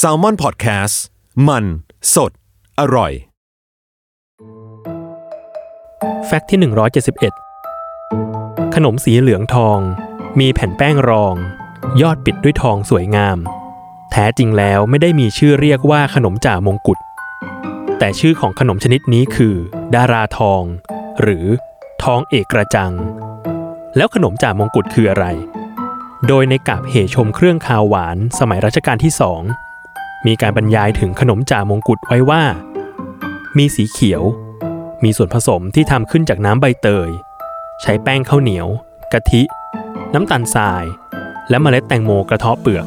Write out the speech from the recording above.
Salmon Podcast มันสดอร่อยแฟกต์ที่171ขนมสีเหลืองทองมีแผ่นแป้งรองยอดปิดด้วยทองสวยงามแท้จริงแล้วไม่ได้มีชื่อเรียกว่าขนมจ่ามงกุฎแต่ชื่อของขนมชนิดนี้คือดาราทองหรือทองเอกกระจังแล้วขนมจ่ามงกุฎคืออะไรโดยในกาพย์เหชมเครื่องคาวหวานสมัยรัชกาลที่2มีการบรรยายถึงขนมจ่ามงกุฎไว้ว่ามีสีเขียวมีส่วนผสมที่ทำขึ้นจากน้ำใบเตยใช้แป้งข้าวเหนียวกะทิน้ำตาลทรายและเมล็ดแตงโมกระเทาะเปลือก